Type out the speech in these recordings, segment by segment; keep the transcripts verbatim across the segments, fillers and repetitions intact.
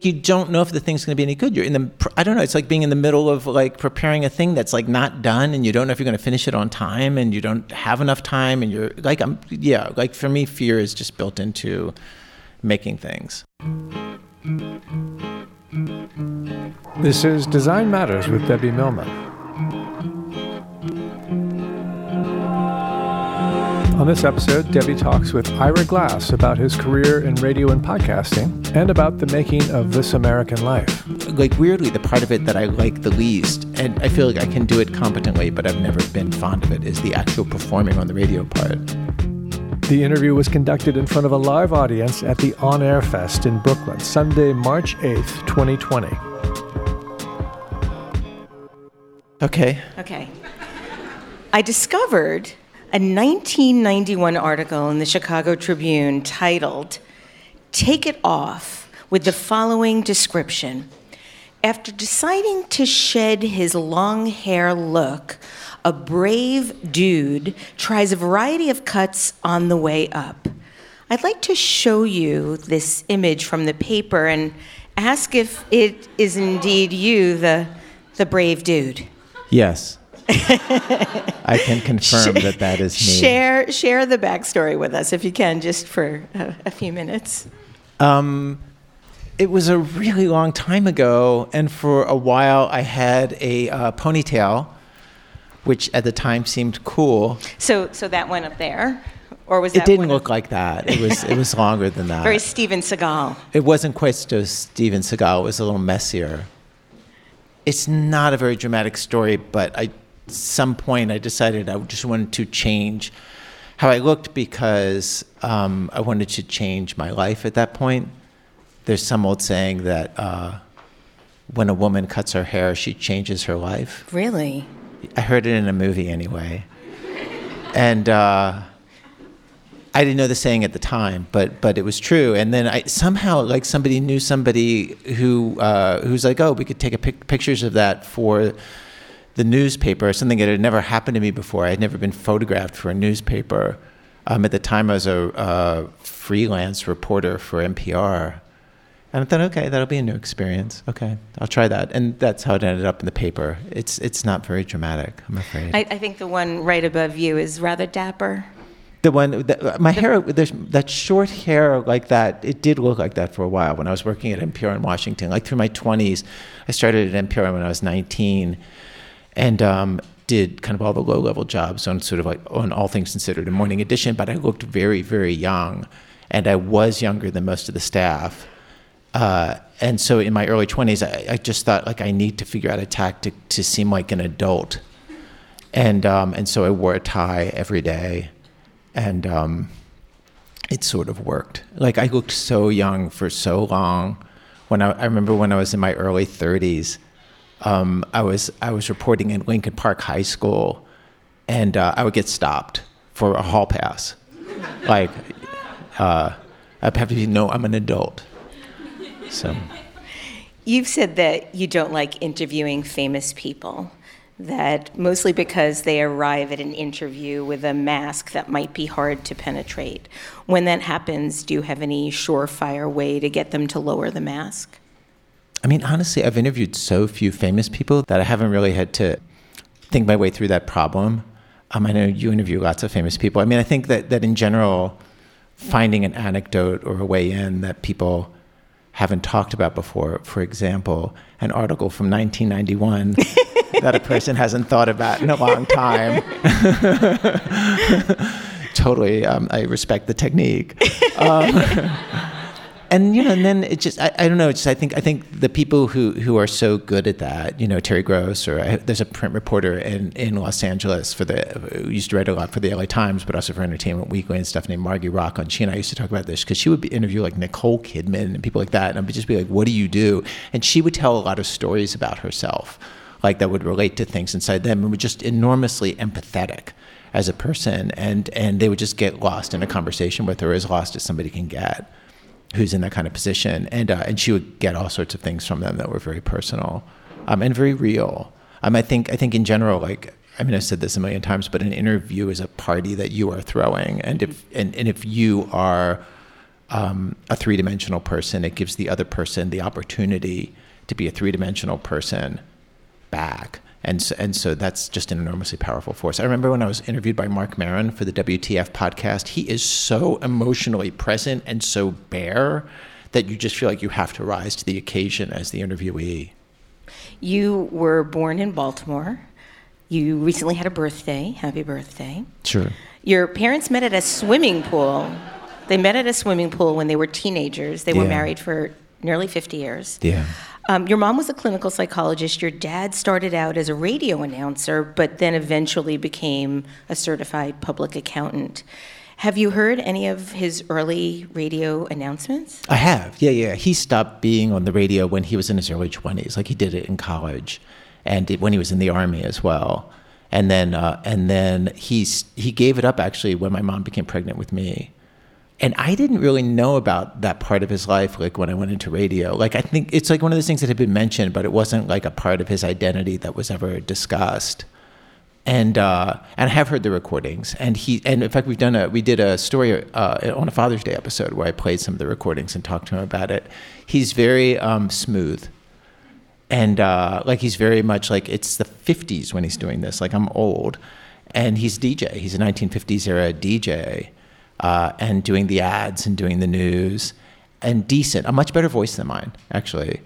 You don't know if the thing's going to be any good. You're in the, I don't know, it's like being in the middle of like preparing a thing that's like not done, and you don't know if you're going to finish it on time, and you don't have enough time, and you're like, I'm, yeah, like for me, fear is just built into making things. This is Design Matters with Debbie Millman. On this episode, Debbie talks with Ira Glass about his career in radio and podcasting, and about the making of This American Life. Like, weirdly, the part of it that I like the least, and I feel like I can do it competently, but I've never been fond of it, is the actual performing on the radio part. The interview was conducted in front of a live audience at the On Air Fest in Brooklyn, Sunday, March eighth, twenty twenty. Okay. Okay. I discovered a nineteen ninety-one article in the Chicago Tribune titled, "Take It Off," with the following description. After deciding to shed his long hair look, a brave dude tries a variety of cuts on the way up. I'd like to show you this image from the paper and ask if it is indeed you, the, the brave dude. Yes. I can confirm that that is me. Share share the backstory with us, if you can, just for a, a few minutes. Um, it was a really long time ago, and for a while I had a uh, ponytail, which at the time seemed cool. So, so that went up there, or was that? It didn't look like that. It was it was longer than that. Very Steven Seagal. It wasn't quite so Steven Seagal. It was a little messier. It's not a very dramatic story, but I. some point I decided I just wanted to change how I looked, because um, I wanted to change my life at that point. There's some old saying that uh, when a woman cuts her hair, she changes her life. Really? I heard it in a movie anyway. And uh, I didn't know the saying at the time, but but it was true. And then I somehow, like, somebody knew somebody who uh, who's like, oh, we could take a pic- pictures of that for the newspaper, something that had never happened to me before. I had never been photographed for a newspaper. Um, at the time, I was a uh, freelance reporter for N P R. And I thought, okay, that'll be a new experience. Okay, I'll try that. And that's how it ended up in the paper. It's it's not very dramatic, I'm afraid. I, I think the one right above you is rather dapper. The one, the, my the, hair, that short hair like that, it did look like that for a while when I was working at N P R in Washington. Like through my twenties, I started at N P R when I was nineteen. And um, did kind of all the low-level jobs on sort of like on All Things Considered and Morning Edition, but I looked very, very young, and I was younger than most of the staff. Uh, and so in my early twenties, I, I just thought, like, I need to figure out a tactic to seem like an adult. And um, and so I wore a tie every day, and um, it sort of worked. Like, I looked so young for so long. When I, I remember when I was in my early thirties, Um, I was I was reporting in Lincoln Park High School, and uh, I would get stopped for a hall pass. Like, uh, I'd have to know I'm an adult. So, you've said that you don't like interviewing famous people. that mostly because they arrive at an interview with a mask that might be hard to penetrate. When that happens, do you have any surefire way to get them to lower the mask? I mean, honestly, I've interviewed so few famous people that I haven't really had to think my way through that problem. Um, I know you interview lots of famous people. I mean, I think that, that in general, finding an anecdote or a way in that people haven't talked about before, for example, an article from nineteen ninety-one that a person hasn't thought about in a long time. Totally, um, I respect the technique. Um, and you know, and then it just—I I don't know. It's just I think I think the people who, who are so good at that, you know, Terry Gross, or I, there's a print reporter in, in Los Angeles for the who used to write a lot for the L A Times, but also for Entertainment Weekly and stuff, named Margie Rock. And she and I used to talk about this because she would be, interview like Nicole Kidman and people like that, and I would just be like, "What do you do?" And she would tell a lot of stories about herself, like that would relate to things inside them, and were just enormously empathetic as a person, and and they would just get lost in a conversation with her, as lost as somebody can get who's in that kind of position, and uh, and she would get all sorts of things from them that were very personal um, and very real. Um, I think I think in general, like, I mean, I've said this a million times, but an interview is a party that you are throwing, and if and, and if you are um, a three-dimensional person, it gives the other person the opportunity to be a three-dimensional person back. And so, and so that's just an enormously powerful force. I remember when I was interviewed by Mark Maron for the W T F podcast, he is so emotionally present and so bare that you just feel like you have to rise to the occasion as the interviewee. You were born in Baltimore. You recently had a birthday. Happy birthday. Sure. Your parents met at a swimming pool. They met at a swimming pool when they were teenagers. They yeah. were married for nearly fifty years. Yeah. Um, your mom was a clinical psychologist. Your dad started out as a radio announcer, but then eventually became a certified public accountant. Have you heard any of his early radio announcements? I have. Yeah, yeah. He stopped being on the radio when he was in his early twenties. Like, he did it in college, and it, when he was in the Army as well. And then, uh, and then he he gave it up actually when my mom became pregnant with me. And I didn't really know about that part of his life, like, when I went into radio. Like, I think it's like one of those things that had been mentioned, but it wasn't like a part of his identity that was ever discussed. And uh, and I have heard the recordings. And he and in fact, we've done a we did a story uh, on a Father's Day episode where I played some of the recordings and talked to him about it. He's very um, smooth. And uh, like, he's very much like, it's the fifties when he's doing this. Like, I'm old, and he's D J. He's a nineteen fifties era D J. Uh, and doing the ads and doing the news, and decent, a much better voice than mine, actually,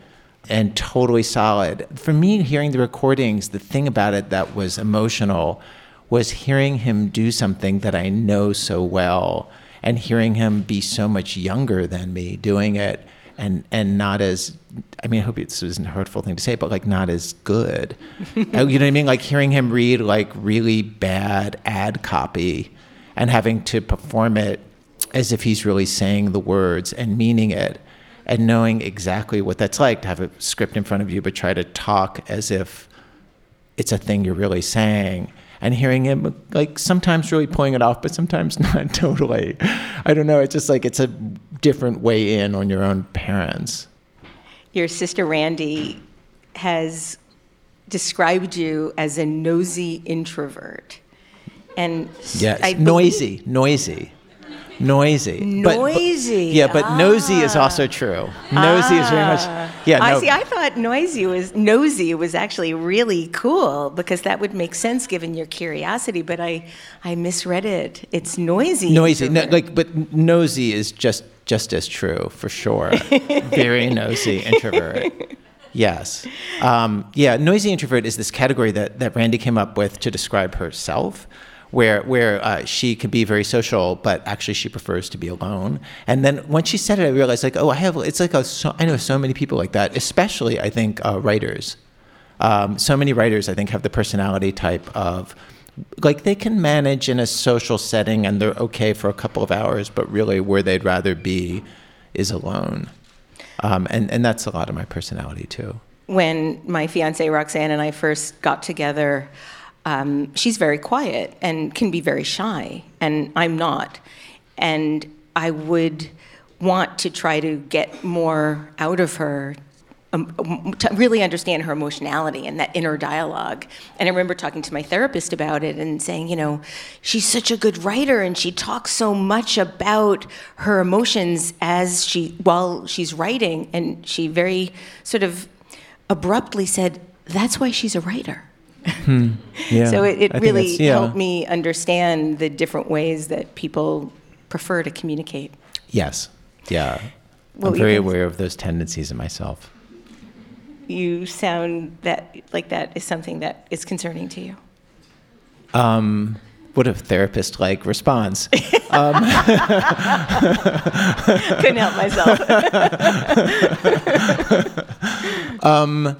and totally solid. For me, hearing the recordings, the thing about it that was emotional was hearing him do something that I know so well, and hearing him be so much younger than me doing it, and and not as, I mean, I hope this isn't a hurtful thing to say, but like, not as good. You know what I mean? Like, hearing him read like really bad ad copy and having to perform it as if he's really saying the words and meaning it, and knowing exactly what that's like, to have a script in front of you but try to talk as if it's a thing you're really saying, and hearing him like sometimes really pulling it off, but sometimes not totally. I don't know, it's just like, it's a different way in on your own parents. Your sister Randy has described you as a nosy introvert. And yes, I noisy, believe- noisy, noisy, noisy. But, but, yeah, but ah. nosy is also true. Nosy ah. is very much. Yeah, I no. see. I thought noisy was nosy was actually really cool, because that would make sense given your curiosity. But I, I misread it. It's noisy. Noisy, no, like, but nosy is just just as true for sure. Very nosy introvert. Yes. Um, yeah, noisy introvert is this category that that Randy came up with to describe herself, where where uh, she can be very social, but actually she prefers to be alone. And then once she said it, I realized, like, oh, I have, it's like, a, so, I know so many people like that, especially, I think, uh, writers. Um, so many writers, I think, have the personality type of, like, they can manage in a social setting and they're okay for a couple of hours, but really where they'd rather be is alone. Um, and, and that's a lot of my personality, too. When my fiancée, Roxanne, and I first got together, Um, she's very quiet and can be very shy, and I'm not. And I would want to try to get more out of her um, to really understand her emotionality and that inner dialogue. And I remember talking to my therapist about it and saying, you know, she's such a good writer and she talks so much about her emotions as she while she's writing. And she very sort of abruptly said, that's why she's a writer. Hmm. Yeah. So it, it really yeah. helped me understand the different ways that people prefer to communicate. Yes. Yeah. Well, I'm very aware of those tendencies in myself. You sound that like that is something that is concerning to you. Um, what a therapist-like response. um. Couldn't help myself. um,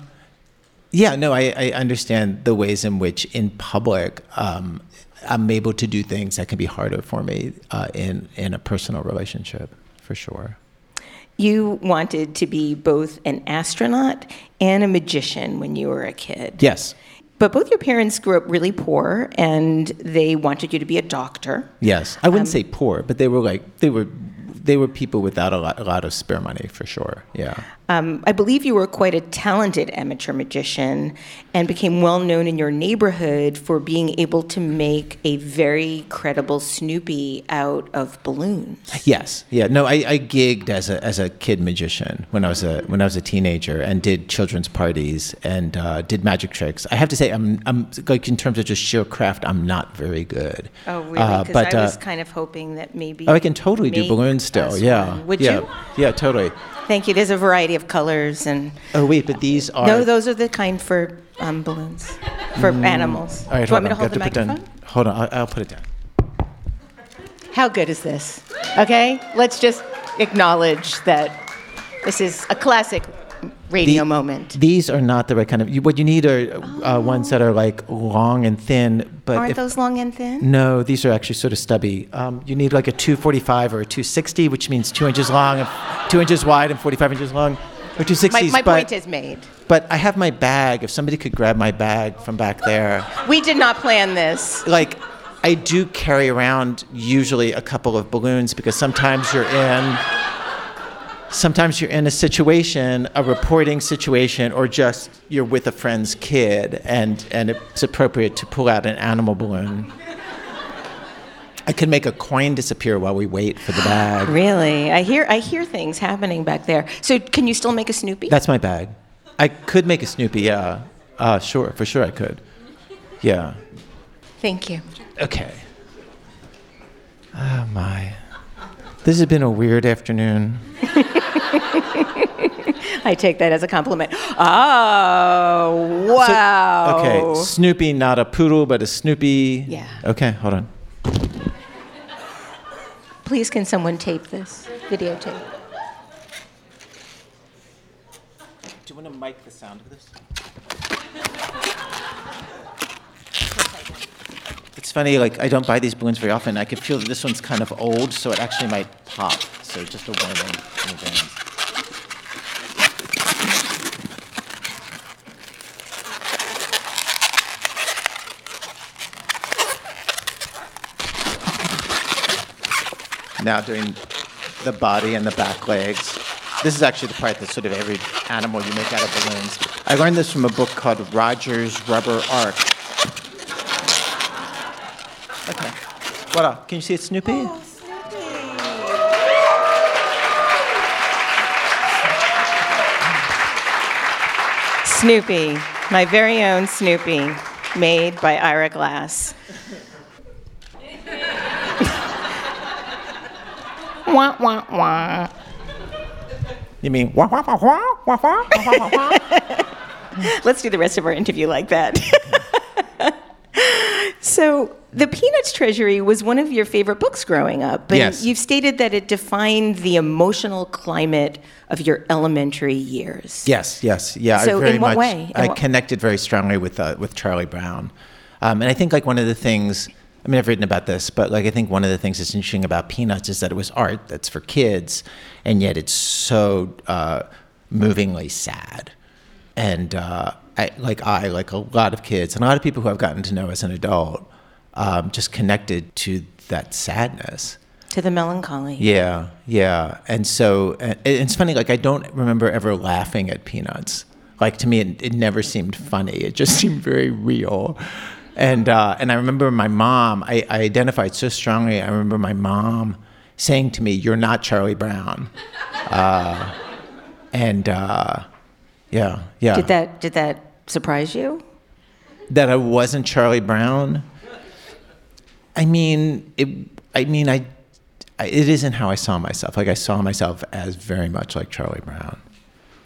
yeah, no, I, I understand the ways in which in public um, I'm able to do things that can be harder for me uh, in, in a personal relationship, for sure. You wanted to be both an astronaut and a magician when you were a kid. Yes. But both your parents grew up really poor, and they wanted you to be a doctor. Yes. I wouldn't um, say poor, but they were like, they were they were people without a lot, a lot of spare money, for sure. Yeah. Um, I believe you were quite a talented amateur magician and became well-known in your neighborhood for being able to make a very credible Snoopy out of balloons. Yes. Yeah. No, I, I gigged as a as a kid magician when I was a when I was a teenager and did children's parties and uh, did magic tricks. I have to say, I'm I'm like in terms of just sheer craft, I'm not very good. Oh, really? Because uh, I uh, was kind of hoping that maybe. Oh, I can totally do balloons still. Yeah. One. Would yeah. you? Yeah. Totally. Thank you. There's a variety of colors and. Oh wait, but these are. No, those are the kind for um, balloons, for mm. animals. All right, do you want me to hold the microphone? Hold on, I'll, I'll put it down. How good is this? Okay, let's just acknowledge that this is a classic radio the, moment. These are not the right kind of. You, what you need are uh, oh. ones that are like long and thin. But aren't if, those long and thin? No, these are actually sort of stubby. Um, you need like a two forty-five or a two sixty, which means two inches long, and two inches wide, and forty-five inches long, or two sixties. My, my but, point is made. But I have my bag. If somebody could grab my bag from back there. We did not plan this. Like, I do carry around usually a couple of balloons because sometimes you're in. Sometimes you're in a situation, a reporting situation, or just you're with a friend's kid, and, and it's appropriate to pull out an animal balloon. I could make a coin disappear while we wait for the bag. Really? I hear I hear things happening back there. So can you still make a Snoopy? That's my bag. I could make a Snoopy, yeah. Uh, sure, for sure I could. Yeah. Thank you. Okay. Oh, my. This has been a weird afternoon. I take that as a compliment. Oh, wow. So, okay, Snoopy, not a poodle, but a Snoopy. Yeah. Okay, hold on. Please, can someone tape this? Videotape. Do you want to mic the sound of this? It's funny, like, I don't buy these balloons very often. I could feel that this one's kind of old, so it actually might pop. So just a warning in advance. Now doing the body and the back legs. This is actually the part that's sort of every animal you make out of balloons. I learned this from a book called Roger's Rubber Ark. Okay. Voila. Can you see it, Snoopy? Oh, Snoopy. Snoopy, my very own Snoopy, made by Ira Glass. Wah, wah, wah. You mean wah, wah, wah, wah, wah, wah, wah, wah, wah. Let's do the rest of our interview like that. So, The Peanuts Treasury was one of your favorite books growing up. And yes. You've stated that it defined the emotional climate of your elementary years. Yes, yes. Yeah, so I very in what much, way? In I what... connected very strongly with uh, with Charlie Brown. Um, and I think like one of the things... I mean, I've written about this, but like I think one of the things that's interesting about Peanuts is that it was art that's for kids, and yet it's so uh, movingly sad. And uh, I, like I, like a lot of kids, and a lot of people who I've gotten to know as an adult, um, just connected to that sadness. To to the melancholy. Yeah, yeah. And so and it's funny, like, I don't remember ever laughing at Peanuts. Like, to me, it, it never seemed funny. It just seemed very real. And uh, and I remember my mom, I, I identified so strongly. I remember my mom saying to me, "You're not Charlie Brown." Uh, and uh, yeah, yeah. Did that did that surprise you? That I wasn't Charlie Brown? I mean, it. I mean, I, I. It isn't how I saw myself. Like, I saw myself as very much like Charlie Brown.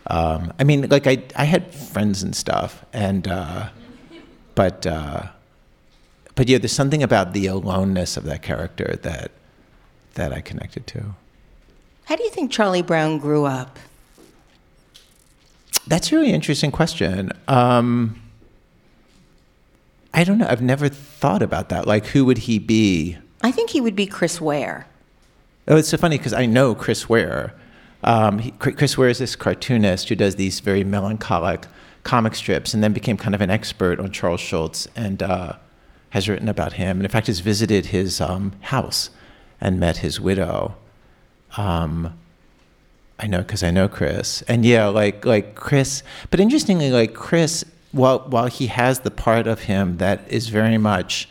Um, I mean, like, I, I had friends and stuff, and uh, but uh, but yeah, there's something about the aloneness of that character that that I connected to. How do you think Charlie Brown grew up? That's a really interesting question. Um, I don't know. I've never thought about that. Like, who would he be? I think he would be Chris Ware. Oh, it's so funny because I know Chris Ware. Um, he, Chris Ware is this cartoonist who does these very melancholic comic strips and then became kind of an expert on Charles Schulz and uh, has written about him. And in fact, has visited his um, house and met his widow. Um, I know because I know Chris. And yeah, like like Chris. But interestingly, like Chris, while while he has the part of him that is very much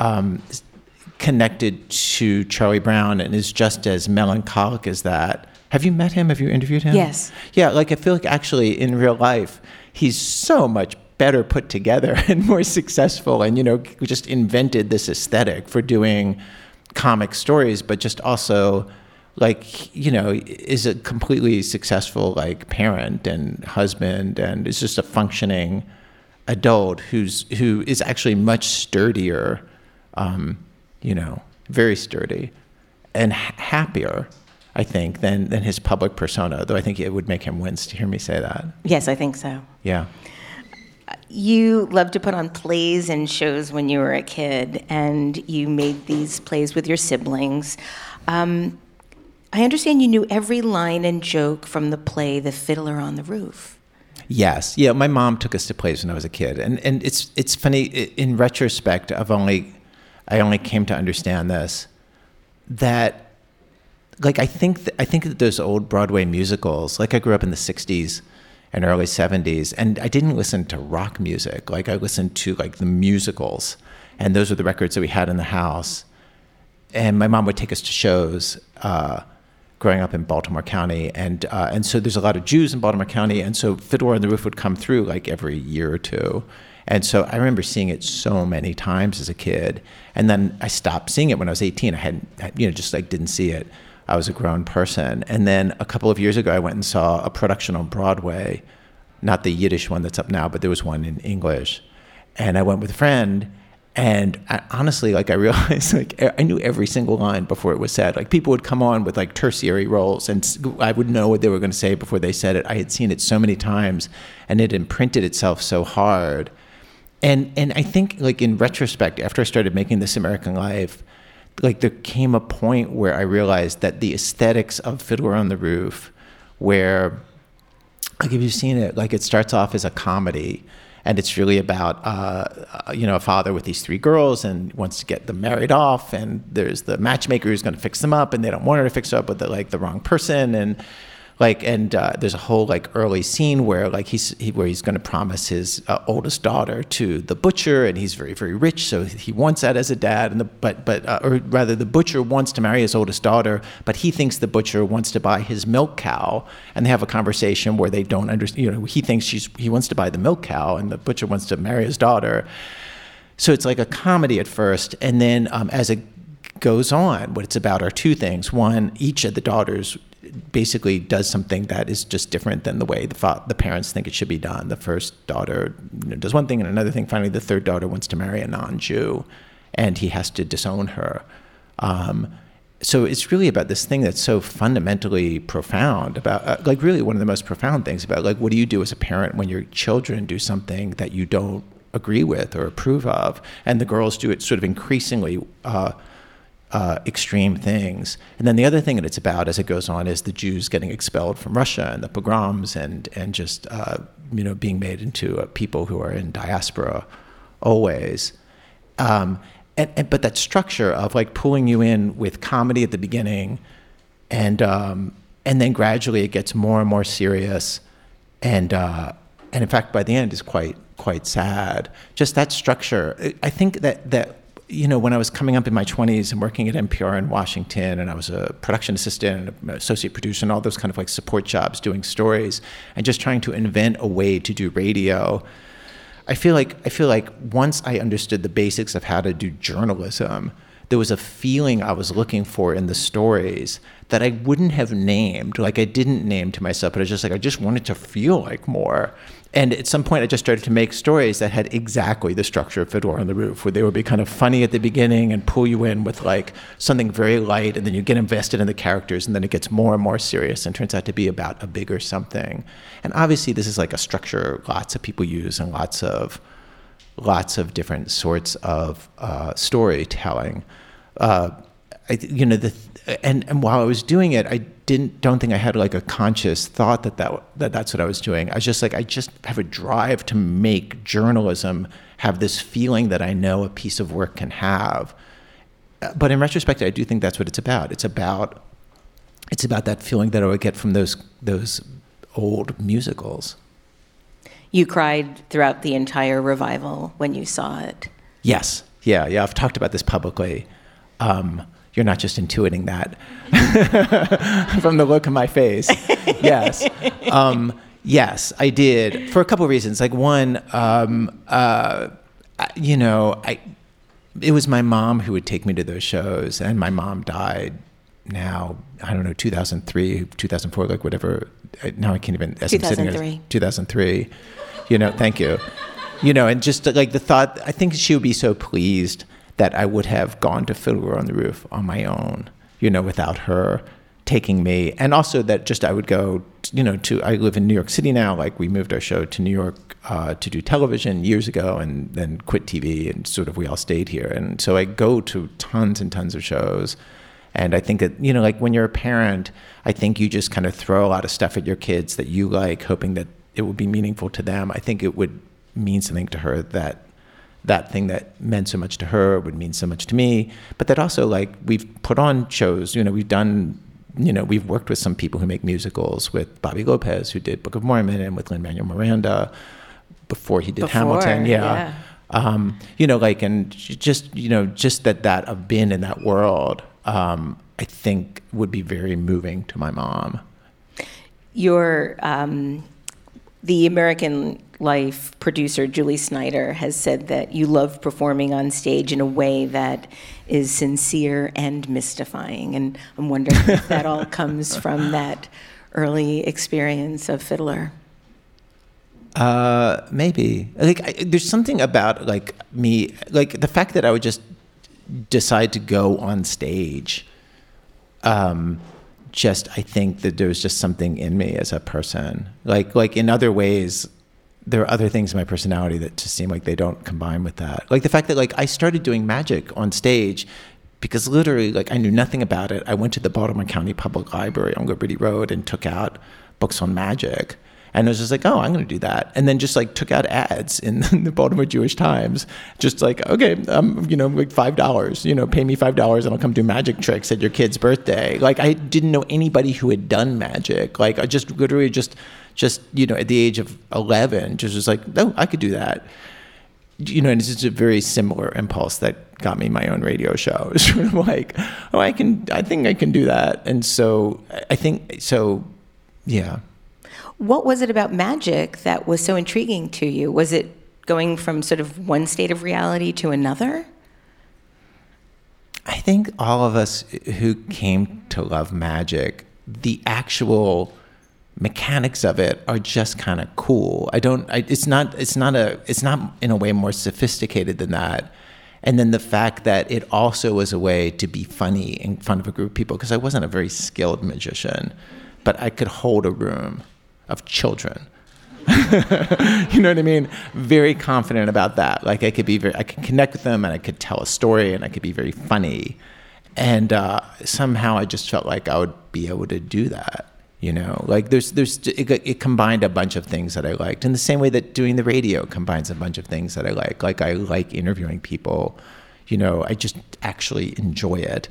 um, connected to Charlie Brown and is just as melancholic as that. Have you met him? Have you interviewed him? Yes. Yeah, like I feel like actually in real life, he's so much better put together and more successful and, you know, just invented this aesthetic for doing comic stories, but just also like, you know, is a completely successful like parent and husband and is just a functioning adult who's who is actually much sturdier, um, you know, very sturdy and ha- happier. I think, than than his public persona, though I think it would make him wince to hear me say that. Yes, I think so. Yeah. You loved to put on plays and shows when you were a kid, and you made these plays with your siblings. Um, I understand you knew every line and joke from the play The Fiddler on the Roof. Yes. Yeah, my mom took us to plays when I was a kid. And and it's it's funny, in retrospect, I've only I only came to understand this, that Like I think th- I think that those old Broadway musicals, like I grew up in the sixties and early seventies, and I didn't listen to rock music. Like I listened to like the musicals, and those were the records that we had in the house. And my mom would take us to shows uh, growing up in Baltimore County, and uh, and so there's a lot of Jews in Baltimore County, and so Fiddler on the Roof would come through like every year or two. And so I remember seeing it so many times as a kid, and then I stopped seeing it when I was eighteen. I hadn't, you know, just like didn't see it. I was a grown person. And then a couple of years ago, I went and saw a production on Broadway, not the Yiddish one that's up now, but there was one in English. And I went with a friend. And I, honestly, like I realized, like I knew every single line before it was said. Like people would come on with like tertiary roles and I would know what they were going to say before they said it. I had seen it so many times and it imprinted itself so hard. And and I think like in retrospect, after I started making This American Life, like there came a point where I realized that the aesthetics of Fiddler on the Roof, where, like if you've seen it, like it starts off as a comedy and it's really about, uh, you know, a father with these three girls and wants to get them married off and there's the matchmaker who's going to fix them up and they don't want her to fix her up with the, like the wrong person and like, and uh, there's a whole like early scene where like he's, he, where he's going to promise his uh, oldest daughter to the butcher and he's very, very rich. So he wants that as a dad. And the, but, but, uh, or rather the butcher wants to marry his oldest daughter, but he thinks the butcher wants to buy his milk cow. And they have a conversation where they don't understand, you know, he thinks she's, he wants to buy the milk cow and the butcher wants to marry his daughter. So it's like a comedy at first. And then um, as it goes on, what it's about are two things. One, each of the daughters basically does something that is just different than the way the fa- the parents think it should be done. The first daughter, you know, does one thing and another thing. Finally, the third daughter wants to marry a non-Jew, and he has to disown her. Um, so it's really about this thing that's so fundamentally profound, about uh, like really one of the most profound things about like what do you do as a parent when your children do something that you don't agree with or approve of, and the girls do it sort of increasingly uh, Uh, extreme things. And then the other thing that it's about as it goes on is the Jews getting expelled from Russia and the pogroms and and just uh, you know being made into uh, people who are in diaspora always. Um, and, and but that structure of like pulling you in with comedy at the beginning, and um, and then gradually it gets more and more serious, and uh, and in fact by the end is quite quite sad. Just that structure. I think that that. You know, when I was coming up in my twenties and working at N P R in Washington, and I was a production assistant and associate producer and all those kind of like support jobs doing stories and just trying to invent a way to do radio, I feel like I feel like once I understood the basics of how to do journalism, there was a feeling I was looking for in the stories that I wouldn't have named, like I didn't name to myself, but I was just like, I just wanted to feel like more. And at some point, I just started to make stories that had exactly the structure of Fiddler on the Roof, where they would be kind of funny at the beginning and pull you in with like something very light, and then you get invested in the characters, and then it gets more and more serious and turns out to be about a bigger something. And obviously, this is like a structure lots of people use and lots of lots of different sorts of uh, storytelling. Uh, I, you know, the and and while I was doing it, I. Didn't, don't think I had like a conscious thought that, that that that's what I was doing. I was just like, I just have a drive to make journalism have this feeling that I know a piece of work can have. But in retrospect, I do think that's what it's about. It's about it's about that feeling that I would get from those those old musicals. You cried throughout the entire revival when you saw it. Yes. Yeah. Yeah. I've talked about this publicly. Um, You're not just intuiting that from the look of my face. Yes. Um, yes, I did. For a couple of reasons. Like one, um, uh, you know, I, it was my mom who would take me to those shows. And my mom died now, I don't know, two thousand three, two thousand four, like whatever. Now I can't even. As two thousand three. I'm sitting here, two thousand three. You know, thank you. You know, and just like the thought, I think she would be so pleased that I would have gone to Fiddler on the Roof on my own, you know, without her taking me. And also that just I would go, you know, to, I live in New York City now, like we moved our show to New York uh, to do television years ago and then quit T V and sort of we all stayed here. And so I go to tons and tons of shows. And I think that, you know, like when you're a parent, I think you just kind of throw a lot of stuff at your kids that you like, hoping that it would be meaningful to them. I think it would mean something to her that that thing that meant so much to her would mean so much to me, but that also like we've put on shows, you know, we've done, you know, we've worked with some people who make musicals with Bobby Lopez, who did Book of Mormon, and with Lin-Manuel Miranda before he did before, Hamilton. Yeah. yeah. Um, you know, like, and just, you know, just that, that I've been in that world, um, I think would be very moving to my mom. Your, um, The American Life producer Julie Snyder has said that you love performing on stage in a way that is sincere and mystifying, and I'm wondering if that all comes from that early experience of Fiddler. Uh, maybe. Like, I, there's something about like me, like the fact that I would just decide to go on stage. Um, just I think that there was just something in me as a person. Like like in other ways, there are other things in my personality that just seem like they don't combine with that. Like the fact that like I started doing magic on stage because literally like I knew nothing about it. I went to the Baltimore County Public Library on Liberty Road and took out books on magic. And I was just like, oh, I'm going to do that. And then just like took out ads in the Baltimore Jewish Times. Just like, okay, um, you know, like five dollars, you know, pay me five dollars and I'll come do magic tricks at your kid's birthday. Like I didn't know anybody who had done magic. Like I just literally just, just you know, at the age of eleven, just was like, oh, I could do that. You know, and it's just a very similar impulse that got me my own radio show. It's sort of like, oh, I can, I think I can do that. And so I think, so yeah. What was it about magic that was so intriguing to you? Was it going from sort of one state of reality to another? I think all of us who came to love magic, the actual mechanics of it are just kind of cool. I don't. I, it's not. It's not a. It's not in a way more sophisticated than that. And then the fact that it also was a way to be funny in front of a group of people, because I wasn't a very skilled magician, but I could hold a room of children. You know what I mean? Very confident about that. Like I could be very, I could connect with them and I could tell a story and I could be very funny. And uh, somehow I just felt like I would be able to do that. You know, like there's, there's, it, it combined a bunch of things that I liked in the same way that doing the radio combines a bunch of things that I like. Like I like interviewing people, you know, I just actually enjoy it.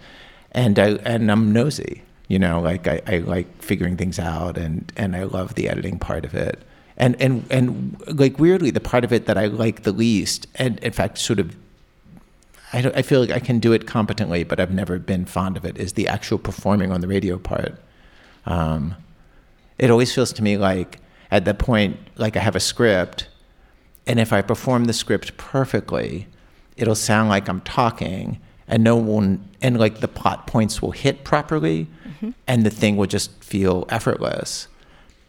And, I, and I'm nosy, you know, like I, I like figuring things out, and, and I love the editing part of it. And, and, and like weirdly, the part of it that I like the least, and in fact, sort of, I, don't, I feel like I can do it competently, but I've never been fond of it, is the actual performing on the radio part. Um, it always feels to me like at that point, like I have a script, and if I perform the script perfectly, it'll sound like I'm talking, and no one, and like the plot points will hit properly, mm-hmm. and the thing will just feel effortless.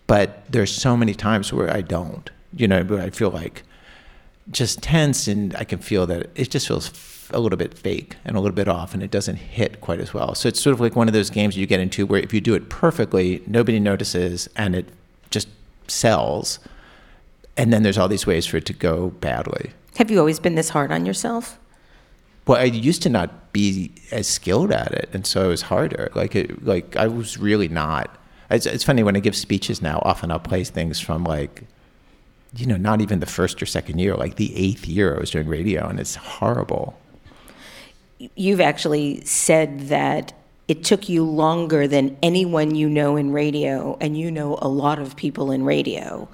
But there's so many times where I don't, you know, where I feel like just tense, and I can feel that it just feels a little bit fake and a little bit off, and it doesn't hit quite as well. So it's sort of like one of those games you get into where if you do it perfectly, nobody notices and it just sells. And then there's all these ways for it to go badly. Have you always been this hard on yourself? Well, I used to not be as skilled at it, and so it was harder. Like, it, like I was really not. It's, it's funny, when I give speeches now, often I'll play things from like, you know, not even the first or second year, like the eighth year I was doing radio, and it's horrible. You've actually said that it took you longer than anyone you know in radio, and you know a lot of people in radio,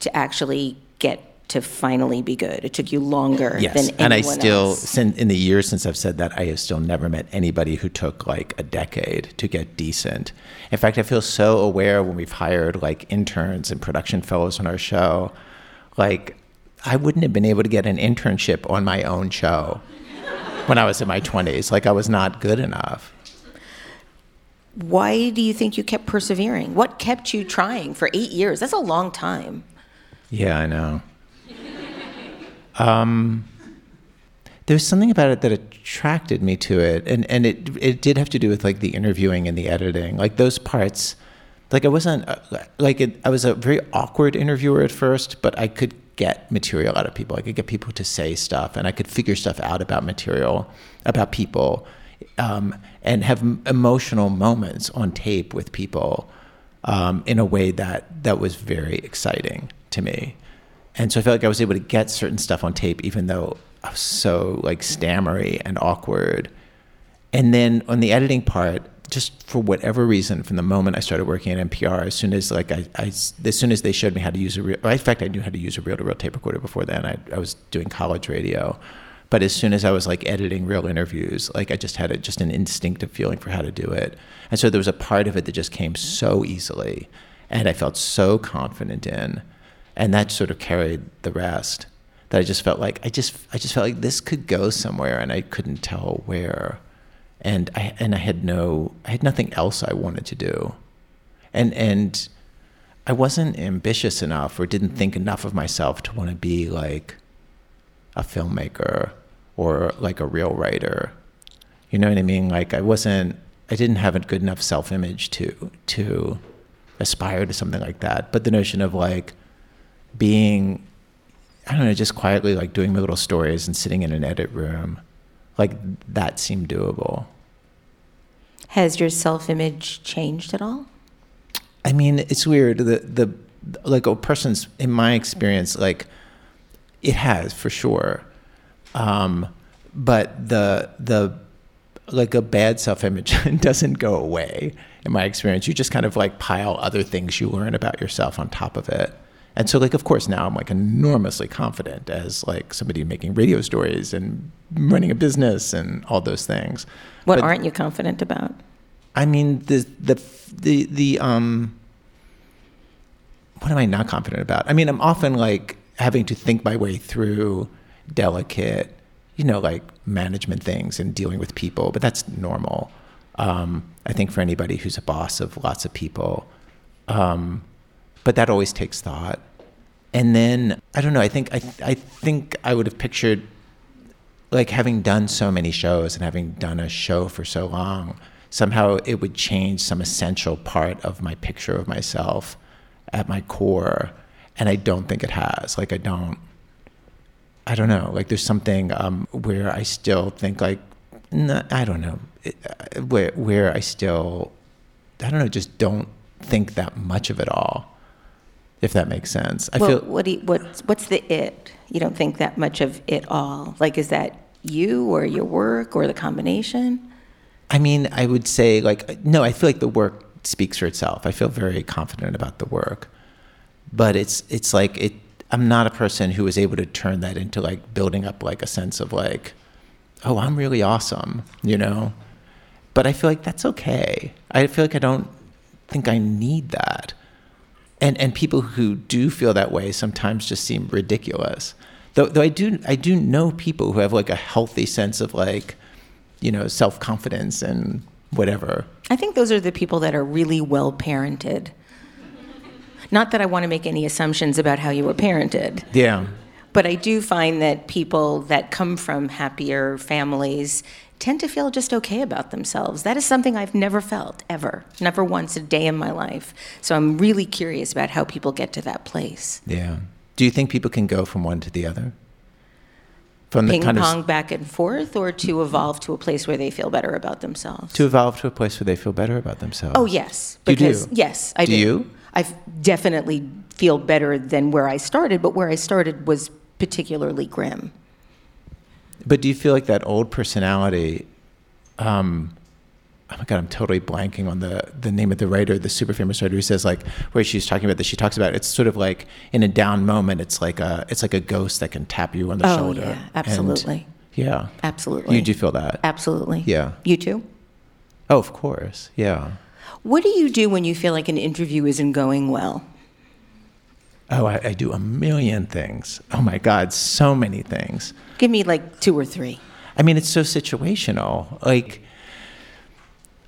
to actually get to finally be good. It took you longer yes. than anyone else. And I still, since, in the years since I've said that, I have still never met anybody who took like a decade to get decent. In fact, I feel so aware when we've hired like interns and production fellows on our show, like I wouldn't have been able to get an internship on my own show when I was in my twenties. Like I was not good enough. Why do you think you kept persevering? What kept you trying for eight years? That's a long time. Yeah, I know. Um, there's something about it that attracted me to it, and, and it it did have to do with like the interviewing and the editing, like those parts. Like I wasn't uh, like it, I was a very awkward interviewer at first, but I could get material out of people. I could get people to say stuff, and I could figure stuff out about material, about people, um, and have emotional moments on tape with people um, in a way that that was very exciting to me. And so I felt like I was able to get certain stuff on tape, even though I was so like stammery and awkward. And then on the editing part, just for whatever reason, from the moment I started working at N P R, as soon as like I, I as soon as they showed me how to use a real, in fact, I knew how to use a reel-to-reel tape recorder before then. I, I was doing college radio, but as soon as I was like editing real interviews, like I just had a, just an instinctive feeling for how to do it. And so there was a part of it that just came so easily, and I felt so confident in. And that sort of carried the rest. That I just felt like I just I just felt like this could go somewhere, and I couldn't tell where. And I and I had no I had nothing else I wanted to do. And and I wasn't ambitious enough, or didn't think enough of myself to want to be like a filmmaker or like a real writer. You know what I mean? Like I wasn't I didn't have a good enough self-image to to aspire to something like that. But the notion of like being, I don't know, just quietly like doing my little stories and sitting in an edit room, like that seemed doable. Has your self-image changed at all? I mean, it's weird. The the like a person's, in my experience, like it has for sure. Um, but the the like a bad self-image doesn't go away. In my experience, you just kind of like pile other things you learn about yourself on top of it. And so, like, of course, now I'm, like, enormously confident as, like, somebody making radio stories and running a business and all those things. What but, aren't you confident about? I mean, the, the, the, the, um, what am I not confident about? I mean, I'm often, like, having to think my way through delicate, you know, like, management things and dealing with people, but that's normal. Um, I think for anybody who's a boss of lots of people, um, but that always takes thought. And then, I don't know, I think I th- I think I would have pictured, like having done so many shows and having done a show for so long, somehow it would change some essential part of my picture of myself at my core. And I don't think it has. Like I don't, I don't know, like there's something um, where I still think like, no, I don't know, it, where, where I still, I don't know, just don't think that much of it all. If that makes sense. I well, feel. What do you, what's, what's the it? You don't think that much of it all. Like, is that you or your work or the combination? I mean, I would say, like, no, I feel like the work speaks for itself. I feel very confident about the work. But it's it's like, it. I'm not a person who is able to turn that into, like, building up, like, a sense of, like, oh, I'm really awesome, you know? But I feel like that's okay. I feel like I don't think I need that. And and people who do feel that way sometimes just seem ridiculous. Though though I do I do know people who have, like, a healthy sense of, like, you know, self-confidence and whatever. I think those are the people that are really well-parented. Not that I want to make any assumptions about how you were parented. Yeah. But I do find that people that come from happier families tend to feel just okay about themselves. That is something I've never felt, ever. Never once a day in my life. So I'm really curious about how people get to that place. Yeah. Do you think people can go from one to the other? From the kind of ping-pong back and forth, or to evolve to a place where they feel better about themselves? To evolve to a place where they feel better about themselves. Oh, yes. Because, you do? Yes, I do. Do you? I definitely feel better than where I started, but where I started was particularly grim. But do you feel like that old personality, um, oh my God, I'm totally blanking on the, the name of the writer, the super famous writer who says, like, where she's talking about this, she talks about, it's sort of like in a down moment, it's like a, it's like a ghost that can tap you on the oh, shoulder. Oh yeah, absolutely. And, yeah. Absolutely. You do feel that? Absolutely. Yeah. You too? Oh, of course. Yeah. What do you do when you feel like an interview isn't going well? Oh, I, I do a million things. Oh, my God, so many things. Give me, like, two or three. I mean, it's so situational. Like,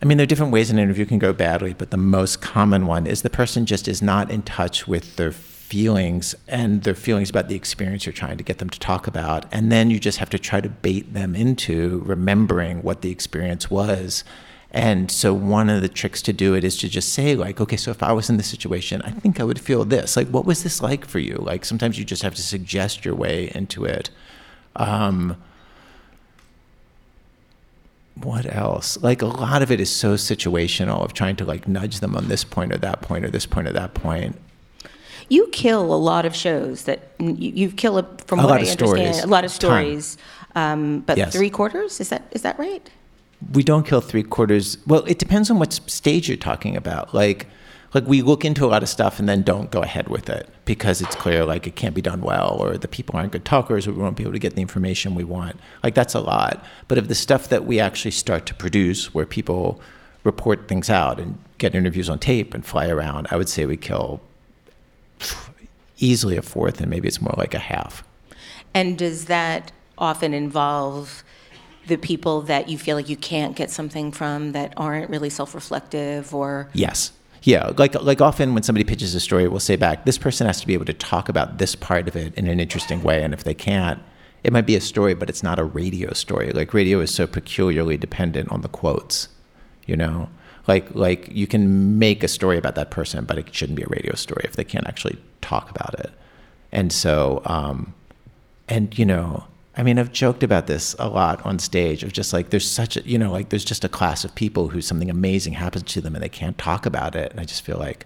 I mean, there are different ways an interview can go badly, but the most common one is the person just is not in touch with their feelings and their feelings about the experience you're trying to get them to talk about. And then you just have to try to bait them into remembering what the experience was. And so one of the tricks to do it is to just say, like, okay, so if I was in this situation, I think I would feel this. Like, what was this like for you? Like, sometimes you just have to suggest your way into it. Um, what else? Like, a lot of it is so situational of trying to, like, nudge them on this point or that point or this point or that point. You kill a lot of shows that you, you kill a, from a what lot I of understand, stories. A lot of stories. Um, but yes. Three quarters? Is that is that right? We don't kill three quarters. Well, it depends on what stage you're talking about. Like, like we look into a lot of stuff and then don't go ahead with it because it's clear, like, it can't be done well, or the people aren't good talkers, or we won't be able to get the information we want. Like, that's a lot. But of the stuff that we actually start to produce, where people report things out and get interviews on tape and fly around, I would say we kill easily a fourth, and maybe it's more like a half. And does that often involve the people that you feel like you can't get something from, that aren't really self-reflective, or? Yes. Yeah. Like, like often when somebody pitches a story, we'll say back, this person has to be able to talk about this part of it in an interesting way. And if they can't, it might be a story, but it's not a radio story. Like, radio is so peculiarly dependent on the quotes, you know? Like, like you can make a story about that person, but it shouldn't be a radio story if they can't actually talk about it. And so, um, and you know, I mean, I've joked about this a lot on stage of just like, there's such a, you know, like there's just a class of people who something amazing happens to them and they can't talk about it. And I just feel like,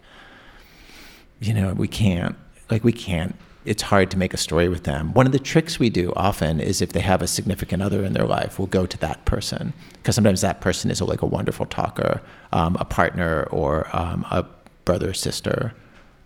you know, we can't, like we can't, it's hard to make a story with them. One of the tricks we do often is if they have a significant other in their life, we'll go to that person. Because sometimes that person is like a wonderful talker, um, a partner or um, a brother or sister.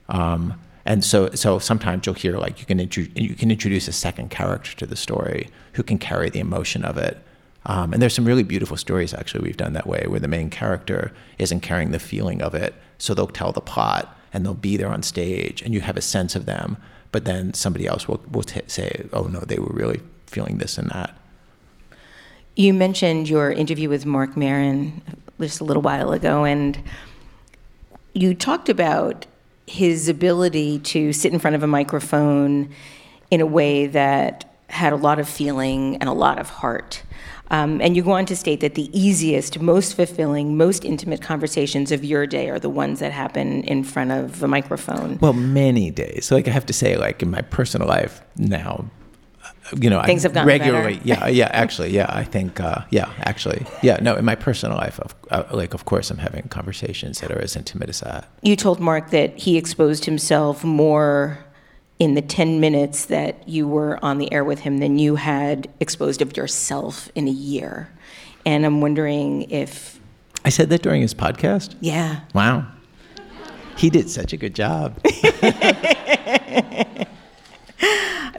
Um, And so, so sometimes you'll hear like you can intru- you can introduce a second character to the story who can carry the emotion of it. Um, and there's some really beautiful stories actually we've done that way where the main character isn't carrying the feeling of it, so they'll tell the plot and they'll be there on stage and you have a sense of them. But then somebody else will will t- say, "Oh no, they were really feeling this and that." You mentioned your interview with Mark Maron just a little while ago, and you talked about his ability to sit in front of a microphone in a way that had a lot of feeling and a lot of heart. Um, and you go on to state that the easiest, most fulfilling, most intimate conversations of your day are the ones that happen in front of a microphone. Well, many days. So, like, I have to say, like, in my personal life now, you know, things I have gotten regularly, better. yeah, yeah, actually, yeah, I think, uh, yeah, actually, yeah, no, in my personal life, of, uh, like, of course, I'm having conversations that are as intimate as that. You told Mark that he exposed himself more in the ten minutes that you were on the air with him than you had exposed of yourself in a year. And I'm wondering if... I said that during his podcast? Yeah. Wow. He did such a good job.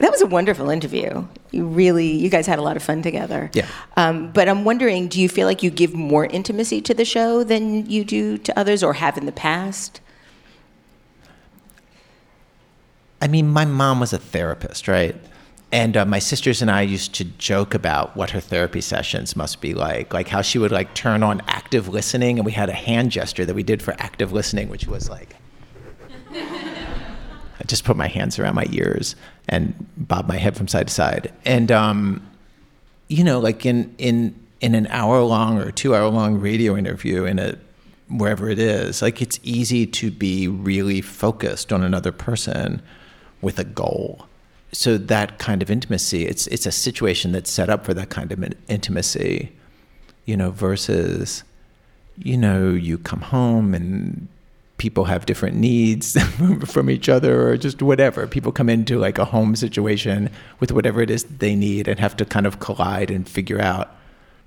That was a wonderful interview. You really, you guys had a lot of fun together. Yeah. Um, but I'm wondering, do you feel like you give more intimacy to the show than you do to others or have in the past? I mean, my mom was a therapist, right? And uh, my sisters and I used to joke about what her therapy sessions must be like, like how she would like turn on active listening, and we had a hand gesture that we did for active listening, which was like, I just put my hands around my ears and bob my head from side to side. And, um, you know, like in, in, in an hour long or two hour long radio interview in a, wherever it is, like it's easy to be really focused on another person with a goal. So that kind of intimacy, it's it's a situation that's set up for that kind of intimacy, you know, versus, you know, you come home and people have different needs from each other or just whatever. People come into like a home situation with whatever it is they need and have to kind of collide and figure out,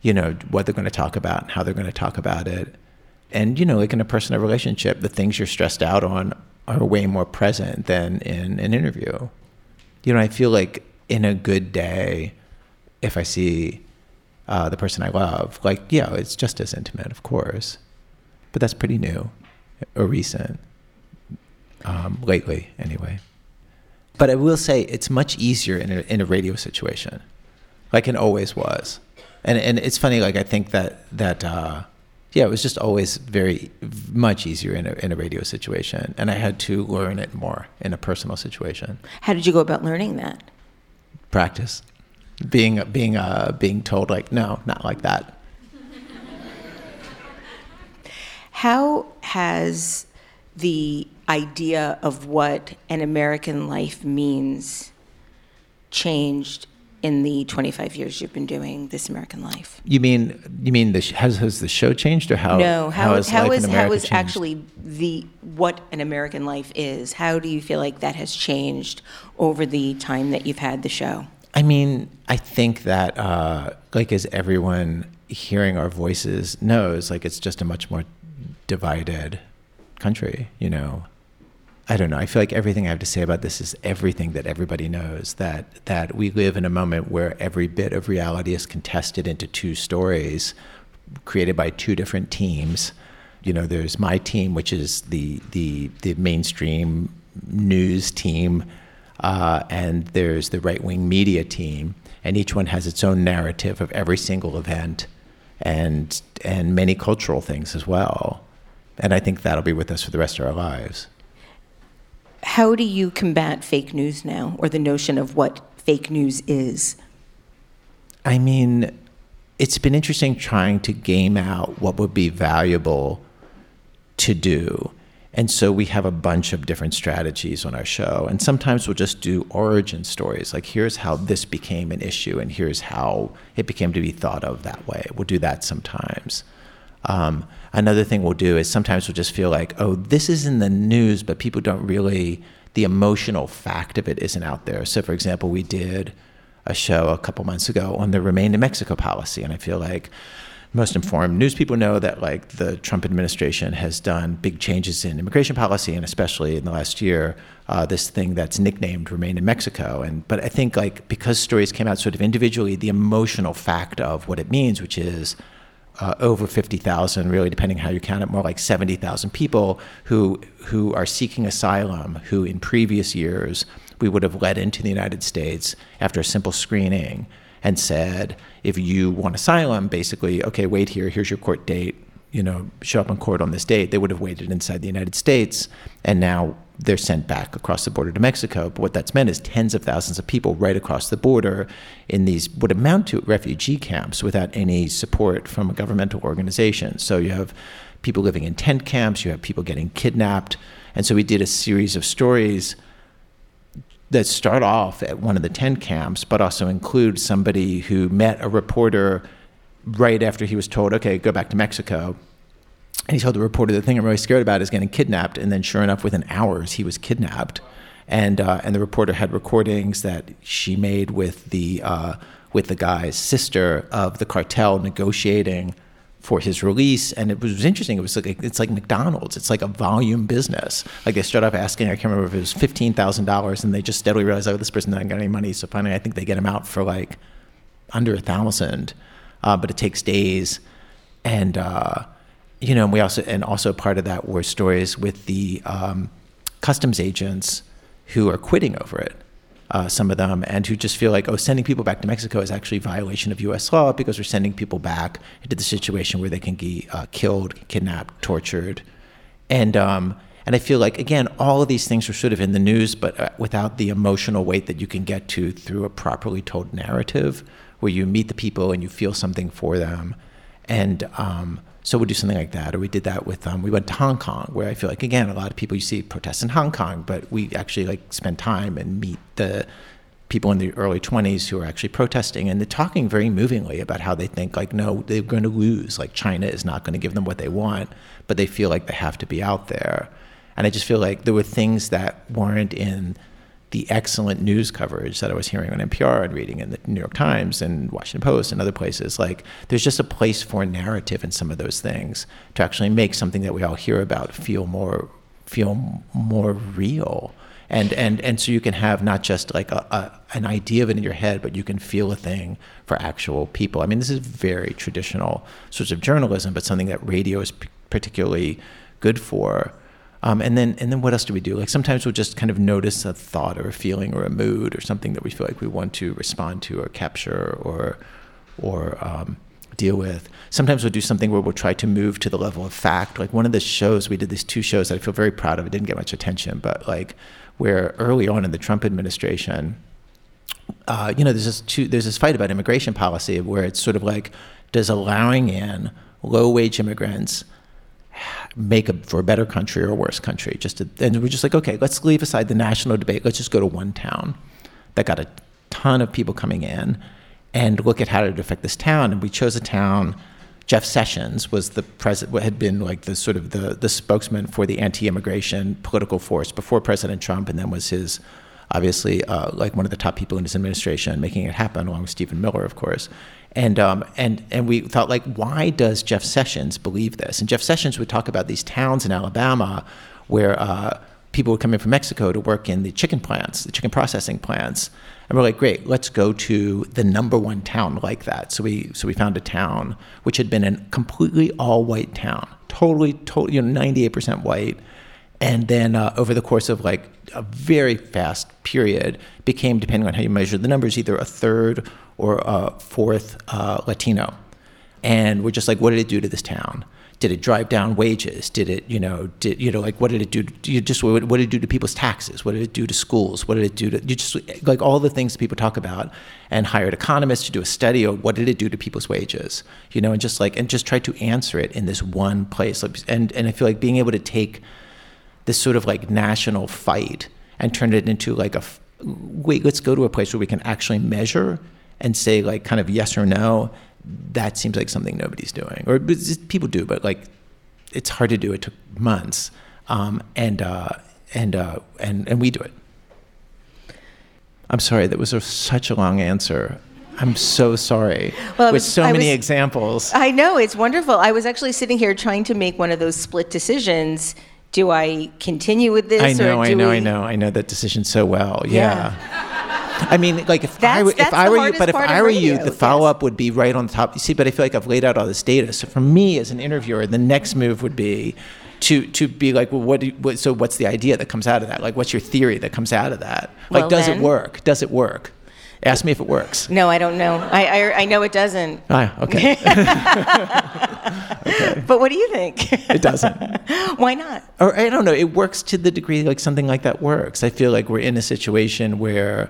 you know, what they're going to talk about and how they're going to talk about it. And, you know, like in a personal relationship, the things you're stressed out on are way more present than in an interview. You know, I feel like in a good day, if I see uh, the person I love, like, yeah, it's just as intimate, of course. But that's pretty new or recent, um, lately anyway. But I will say it's much easier in a, in a radio situation, like it always was. And and it's funny, like I think that, that uh, yeah, it was just always very much easier in a, in a radio situation. And I had to learn it more in a personal situation. How did you go about learning that? Practice. Being being uh, being told, like, no, not like that. How has the idea of what an American life means changed in the twenty-five years you've been doing This American Life? You mean you mean the sh- has has the show changed or how? No, how, how is how life is, in America how is changed? Actually the what an American life is? How do you feel like that has changed over the time that you've had the show? I mean, I think that uh, like as everyone hearing our voices knows, like it's just a much more divided country. You know, I don't know. I feel like everything I have to say about this is everything that everybody knows, that that we live in a moment where every bit of reality is contested into two stories created by two different teams. You know, there's my team, which is the the, the mainstream news team, uh, and there's the right-wing media team, and each one has its own narrative of every single event and and many cultural things as well. And I think that'll be with us for the rest of our lives. How do you combat fake news now, or the notion of what fake news is? I mean, it's been interesting trying to game out what would be valuable to do. And so we have a bunch of different strategies on our show. And sometimes we'll just do origin stories, like here's how this became an issue and here's how it became to be thought of that way. We'll do that sometimes. Um, another thing we'll do is sometimes we'll just feel like, oh, this is in the news, but people don't really, the emotional fact of it isn't out there. So, for example, we did a show a couple months ago on the Remain in Mexico policy. And I feel like most informed news people know that, like, the Trump administration has done big changes in immigration policy, and especially in the last year, uh, this thing that's nicknamed Remain in Mexico. And but I think, like, because stories came out sort of individually, the emotional fact of what it means, which is Uh, over fifty thousand, really, depending how you count it, more like seventy thousand people who who are seeking asylum, who in previous years we would have let into the United States after a simple screening and said, if you want asylum, basically, okay, wait here, here's your court date, you know, show up in court on this date. They would have waited inside the United States, and now they're sent back across the border to Mexico. But what that's meant is tens of thousands of people right across the border in these what amount to refugee camps without any support from a governmental organization. So you have people living in tent camps, you have people getting kidnapped. And so we did a series of stories that start off at one of the tent camps, but also include somebody who met a reporter right after he was told, okay, go back to Mexico. And he told the reporter, the thing I'm really scared about is getting kidnapped. And then sure enough, within hours, he was kidnapped. And uh, and the reporter had recordings that she made with the uh, with the guy's sister of the cartel negotiating for his release. And it was, it was interesting. It was like, it's like McDonald's. It's like a volume business. Like they start off asking, I can't remember if it was fifteen thousand dollars, and they just steadily realize, oh, this person hasn't got any money. So finally, I think they get him out for like under a thousand, uh, but it takes days. And, uh, you know, and we also, and also part of that were stories with the um, customs agents who are quitting over it. Uh, some of them, and who just feel like, oh, sending people back to Mexico is actually a violation of U S law because we're sending people back into the situation where they can be uh, killed, kidnapped, tortured. And um, and I feel like, again, all of these things are sort of in the news, but uh, without the emotional weight that you can get to through a properly told narrative where you meet the people and you feel something for them. And um, so we'll do something like that. Or we did that with, um, we went to Hong Kong, where I feel like, again, a lot of people, you see protests in Hong Kong, but we actually like spend time and meet the people in the early twenties who are actually protesting, and they're talking very movingly about how they think like, no, they're going to lose. Like China is not going to give them what they want, but they feel like they have to be out there. And I just feel like there were things that weren't in the excellent news coverage that I was hearing on N P R and reading in the New York Times and Washington Post and other places. Like, there's just a place for narrative in some of those things to actually make something that we all hear about feel more, feel more real. And and and so you can have not just like a, a an idea of it in your head, but you can feel a thing for actual people. I mean, this is very traditional sorts of journalism, but something that radio is p- particularly good for. Um, and then and then what else do we do? Like sometimes we'll just kind of notice a thought or a feeling or a mood or something that we feel like we want to respond to or capture or or um, deal with. Sometimes we'll do something where we'll try to move to the level of fact. Like one of the shows, we did these two shows that I feel very proud of. It didn't get much attention, but like where early on in the Trump administration, uh, you know, there's this, two, there's this fight about immigration policy where it's sort of like, does allowing in low-wage immigrants make a, for a better country or a worse country? Just to, and we're just like, okay, let's leave aside the national debate. Let's just go to one town that got a ton of people coming in and look at how it would affect this town. And we chose a town. Jeff Sessions was the president, had been like the sort of the, the spokesman for the anti-immigration political force before President Trump, and then was his, obviously, uh, like one of the top people in his administration, making it happen, along with Stephen Miller, of course. And um, and and we thought, like, why does Jeff Sessions believe this? And Jeff Sessions would talk about these towns in Alabama where uh, people would come in from Mexico to work in the chicken plants, the chicken processing plants. And we're like, great, let's go to the number one town like that. So we so we found a town which had been a completely all-white town, totally, totally, you know, ninety-eight percent white. And then uh, over the course of like a very fast period, became, depending on how you measure the numbers, either a third or a fourth uh, Latino. And we're just like, what did it do to this town? Did it drive down wages? Did it, you know, did you know, like, what did it do? To, you just what did it do to people's taxes? What did it do to schools? What did it do to you just like all the things people talk about? And hired economists to do a study of what did it do to people's wages? You know, and just like and just try to answer it in this one place. And and I feel like being able to take this sort of like national fight and turned it into like a, wait, let's go to a place where we can actually measure and say like kind of yes or no, that seems like something nobody's doing. Or people do, but like it's hard to do. It took months. Um, and, uh, and, uh, and, and we do it. I'm sorry, that was a, such a long answer. I'm so sorry. Well, with was, so I many was, examples. I know, it's wonderful. I was actually sitting here trying to make one of those split decisions. Do I continue with this? I know, or do I know, we... I know, I know that decision so well. Yeah. yeah. I mean, like if that's, I were, if I were you, but if I were radio, you, the yes. follow-up would be right on the top. You see, but I feel like I've laid out all this data. So for me as an interviewer, the next move would be to to be like, well, what? Do you, what so what's the idea that comes out of that? Like, what's your theory that comes out of that? Like, well, does then, it work? Does it work? Ask me if it works. No, I don't know. I I, I know it doesn't. Ah, okay. okay. But what do you think? It doesn't. Why not? Or I don't know. It works to the degree like something like that works. I feel like we're in a situation where,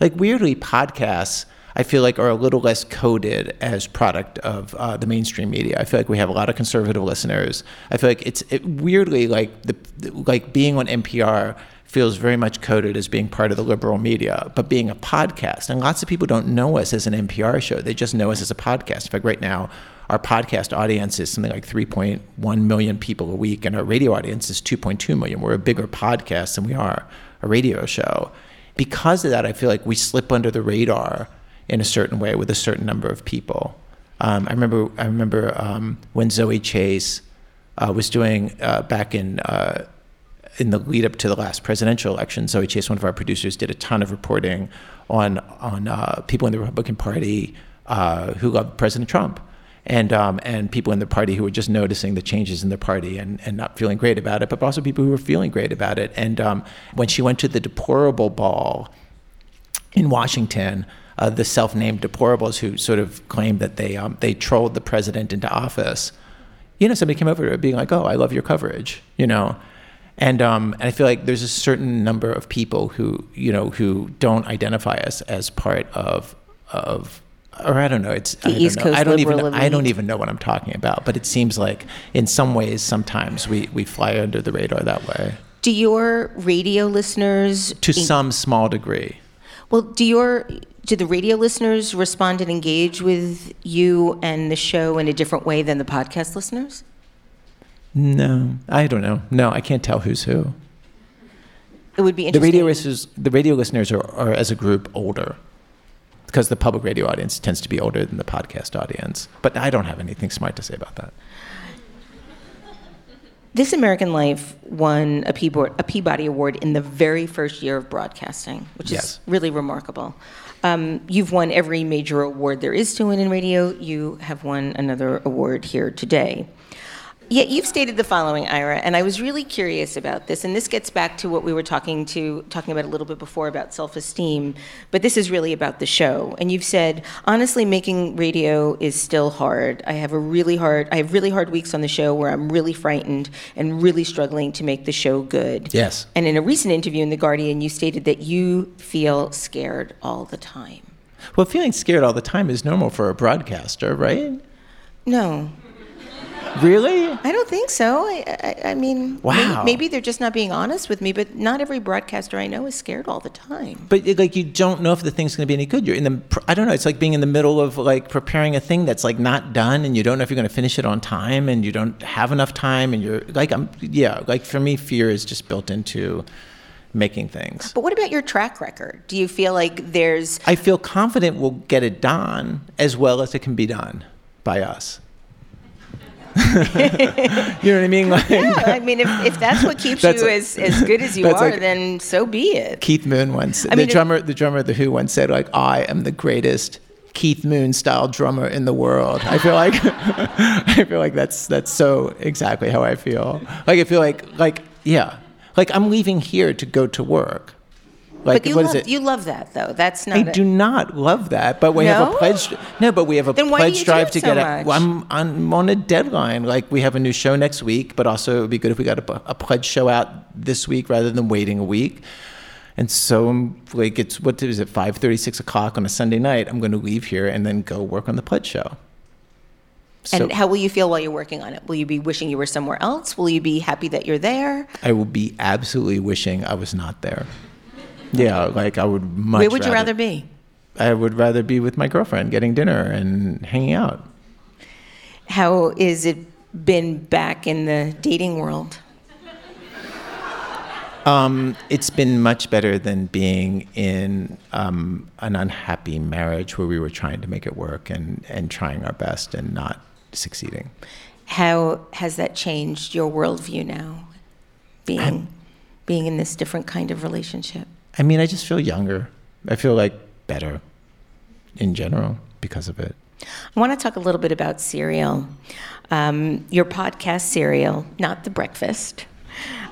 like weirdly, podcasts I feel like are a little less coded as product of uh, the mainstream media. I feel like we have a lot of conservative listeners. I feel like it's it, weirdly like the like being on N P R feels very much coded as being part of the liberal media, but being a podcast. And lots of people don't know us as an N P R show. They just know us as a podcast. In fact, right now, our podcast audience is something like three point one million people a week, and our radio audience is two point two million. We're a bigger podcast than we are a radio show. Because of that, I feel like we slip under the radar in a certain way with a certain number of people. Um, I remember I remember um, when Zoe Chase uh, was doing, uh, back in uh, in the lead up to the last presidential election, Zoe Chase, one of our producers, did a ton of reporting on, on uh, people in the Republican Party uh, who loved President Trump. And um, and people in the party who were just noticing the changes in the party and, and not feeling great about it, but also people who were feeling great about it. And um, when she went to the Deplorable Ball in Washington, uh, the self-named Deplorables who sort of claimed that they um, they trolled the president into office, you know, somebody came over to her being like, "Oh, I love your coverage," you know. And um, and I feel like there's a certain number of people who, you know, who don't identify us as part of of. Or I don't know. It's the I don't East know. Coast I don't liberal even. Elite. I don't even know what I'm talking about. But it seems like in some ways, sometimes we, we fly under the radar that way. Do your radio listeners, to in- some small degree? Well, do your do the radio listeners respond and engage with you and the show in a different way than the podcast listeners? No, I don't know. No, I can't tell who's who. It would be interesting. The radio listeners, the radio listeners are, are as a group older. Because the public radio audience tends to be older than the podcast audience. But I don't have anything smart to say about that. This American Life won a Peabody, a Peabody Award in the very first year of broadcasting, which yes. is really remarkable. Um, you've won every major award there is to win in radio. You have won another award here today. Yet you've stated the following, Ira, and I was really curious about this, and this gets back to what we were talking to talking about a little bit before about self-esteem, but this is really about the show. And you've said, honestly, making radio is still hard. I have a really hard I have really hard weeks on the show where I'm really frightened and really struggling to make the show good. Yes. And in a recent interview in The Guardian, you stated that you feel scared all the time. Well, feeling scared all the time is normal for a broadcaster, right? No. Really? I don't think so. I, I, I mean, wow. maybe, maybe they're just not being honest with me, but not every broadcaster I know is scared all the time. But like, you don't know if the thing's going to be any good. You're in the, I don't know. It's like being in the middle of like preparing a thing that's like not done, and you don't know if you're going to finish it on time, and you don't have enough time, and you're like, I'm, yeah. Like for me, fear is just built into making things. But what about your track record? Do you feel like there's? I feel confident we'll get it done as well as it can be done by us. You know what I mean? Like, yeah, I mean, if, if that's what keeps that's you like, as, as good as you are, like, then so be it. Keith Moon once, I the mean, drummer, if, the drummer of The Who once said, like, I am the greatest Keith Moon style drummer in the world. I feel like, I feel like that's that's so exactly how I feel. Like, I feel like, like, yeah, like I'm leaving here to go to work. Like, but you, what love, is it? You love that, though. That's not. I a, do not love that, but we no? have a pledge. No, but we have a then pledge drive to so get it. Well, I'm, I'm on a deadline. Like, we have a new show next week, but also it would be good if we got a, a pledge show out this week rather than waiting a week. And so, like, it's what is it? Five thirty, six o'clock on a Sunday night. I'm going to leave here and then go work on the pledge show. So, and how will you feel while you're working on it? Will you be wishing you were somewhere else? Will you be happy that you're there? I will be absolutely wishing I was not there. Yeah, like I would much rather... Where would you rather, rather be? I would rather be with my girlfriend, getting dinner and hanging out. How is it been back in the dating world? Um, it's been much better than being in um, an unhappy marriage where we were trying to make it work and, and trying our best and not succeeding. How has that changed your worldview now, being I'm, being in this different kind of relationship? I mean, I just feel younger. I feel like better in general because of it. I want to talk a little bit about Serial. Um, your podcast, Serial, not The Breakfast,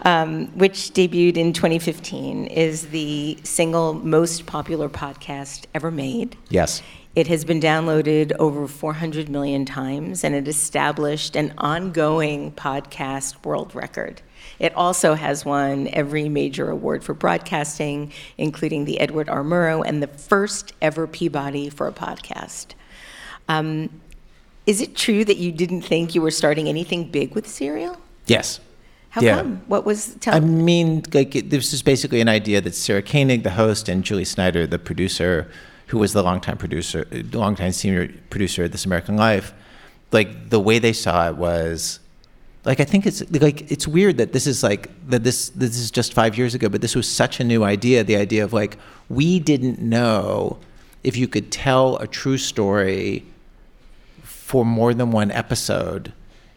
um, which debuted in twenty fifteen, is the single most popular podcast ever made. Yes. It has been downloaded over four hundred million times, and it established an ongoing podcast world record. It also has won every major award for broadcasting, including the Edward R. Murrow and the first ever Peabody for a podcast. Um, is it true that you didn't think you were starting anything big with Serial? Yes. How yeah. come? What was? Tell- I mean, like it, this is basically an idea that Sarah Koenig, the host, and Julie Snyder, the producer, who was the longtime producer, longtime senior producer of This American Life, like the way they saw it was. like I think it's like it's weird that this is like that this this is just five years ago, but this was such a new idea. The idea of like we didn't know if you could tell a true story for more than one episode,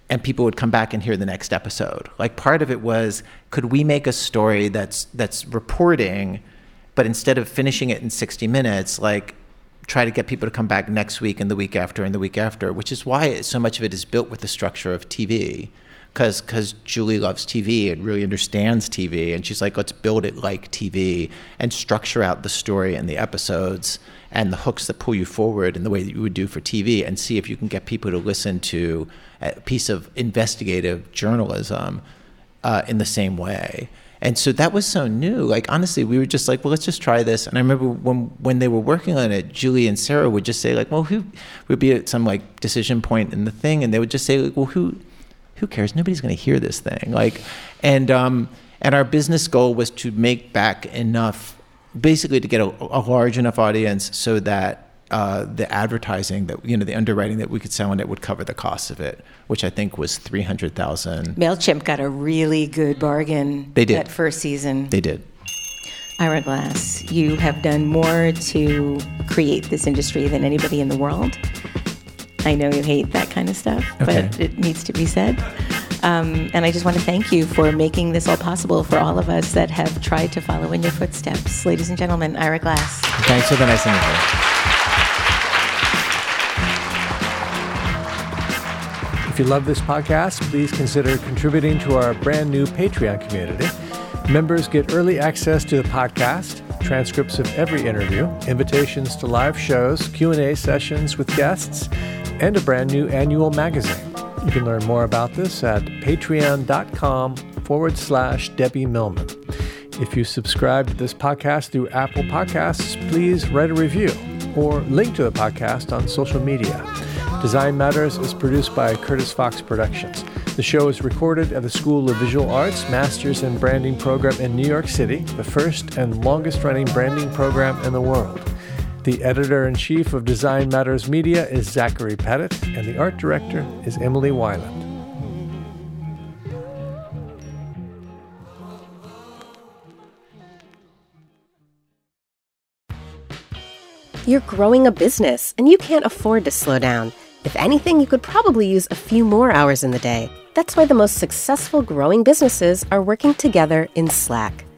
and people would come back and hear the next episode. Like part of it was, could we make a story that's that's reporting, but instead of finishing it in sixty minutes, like try to get people to come back next week and the week after and the week after, which is why so much of it is built with the structure of T V, because because Julie loves T V and really understands T V, and she's like, let's build it like T V and structure out the story and the episodes and the hooks that pull you forward in the way that you would do for T V, and see if you can get people to listen to a piece of investigative journalism uh, in the same way. And so that was so new. Like, honestly, we were just like, well, let's just try this. And I remember when when they were working on it, Julie and Sarah would just say, like, well, who would be at some, like, decision point in the thing. And they would just say, like, well, who who cares? Nobody's going to hear this thing. Like, and um, and our business goal was to make back enough, basically to get a, a large enough audience so that uh, the advertising that, you know, the underwriting that we could sell on it would cover the cost of it, which I think was three hundred thousand dollars. MailChimp got a really good bargain. They did. That first season. They did. Ira Glass, you have done more to create this industry than anybody in the world. I know you hate that kind of stuff, okay, but it needs to be said. Um, and I just want to thank you for making this all possible for all of us that have tried to follow in your footsteps. Ladies and gentlemen, Ira Glass. Thanks for the nice interview. If you love this podcast, please consider contributing to our brand new Patreon community. Members get early access to the podcast, transcripts of every interview, invitations to live shows, Q and A sessions with guests, and a brand new annual magazine. You can learn more about this at patreon.com forward slash Debbie Millman. If you subscribe to this podcast through Apple Podcasts, please write a review or link to the podcast on social media. Design Matters is produced by Curtis Fox Productions. The show is recorded at the School of Visual Arts Masters in Branding program in New York City, the first and longest-running branding program in the world. The editor-in-chief of Design Matters Media is Zachary Pettit, and the art director is Emily Weiland. You're growing a business, and you can't afford to slow down. If anything, you could probably use a few more hours in the day. That's why the most successful growing businesses are working together in Slack.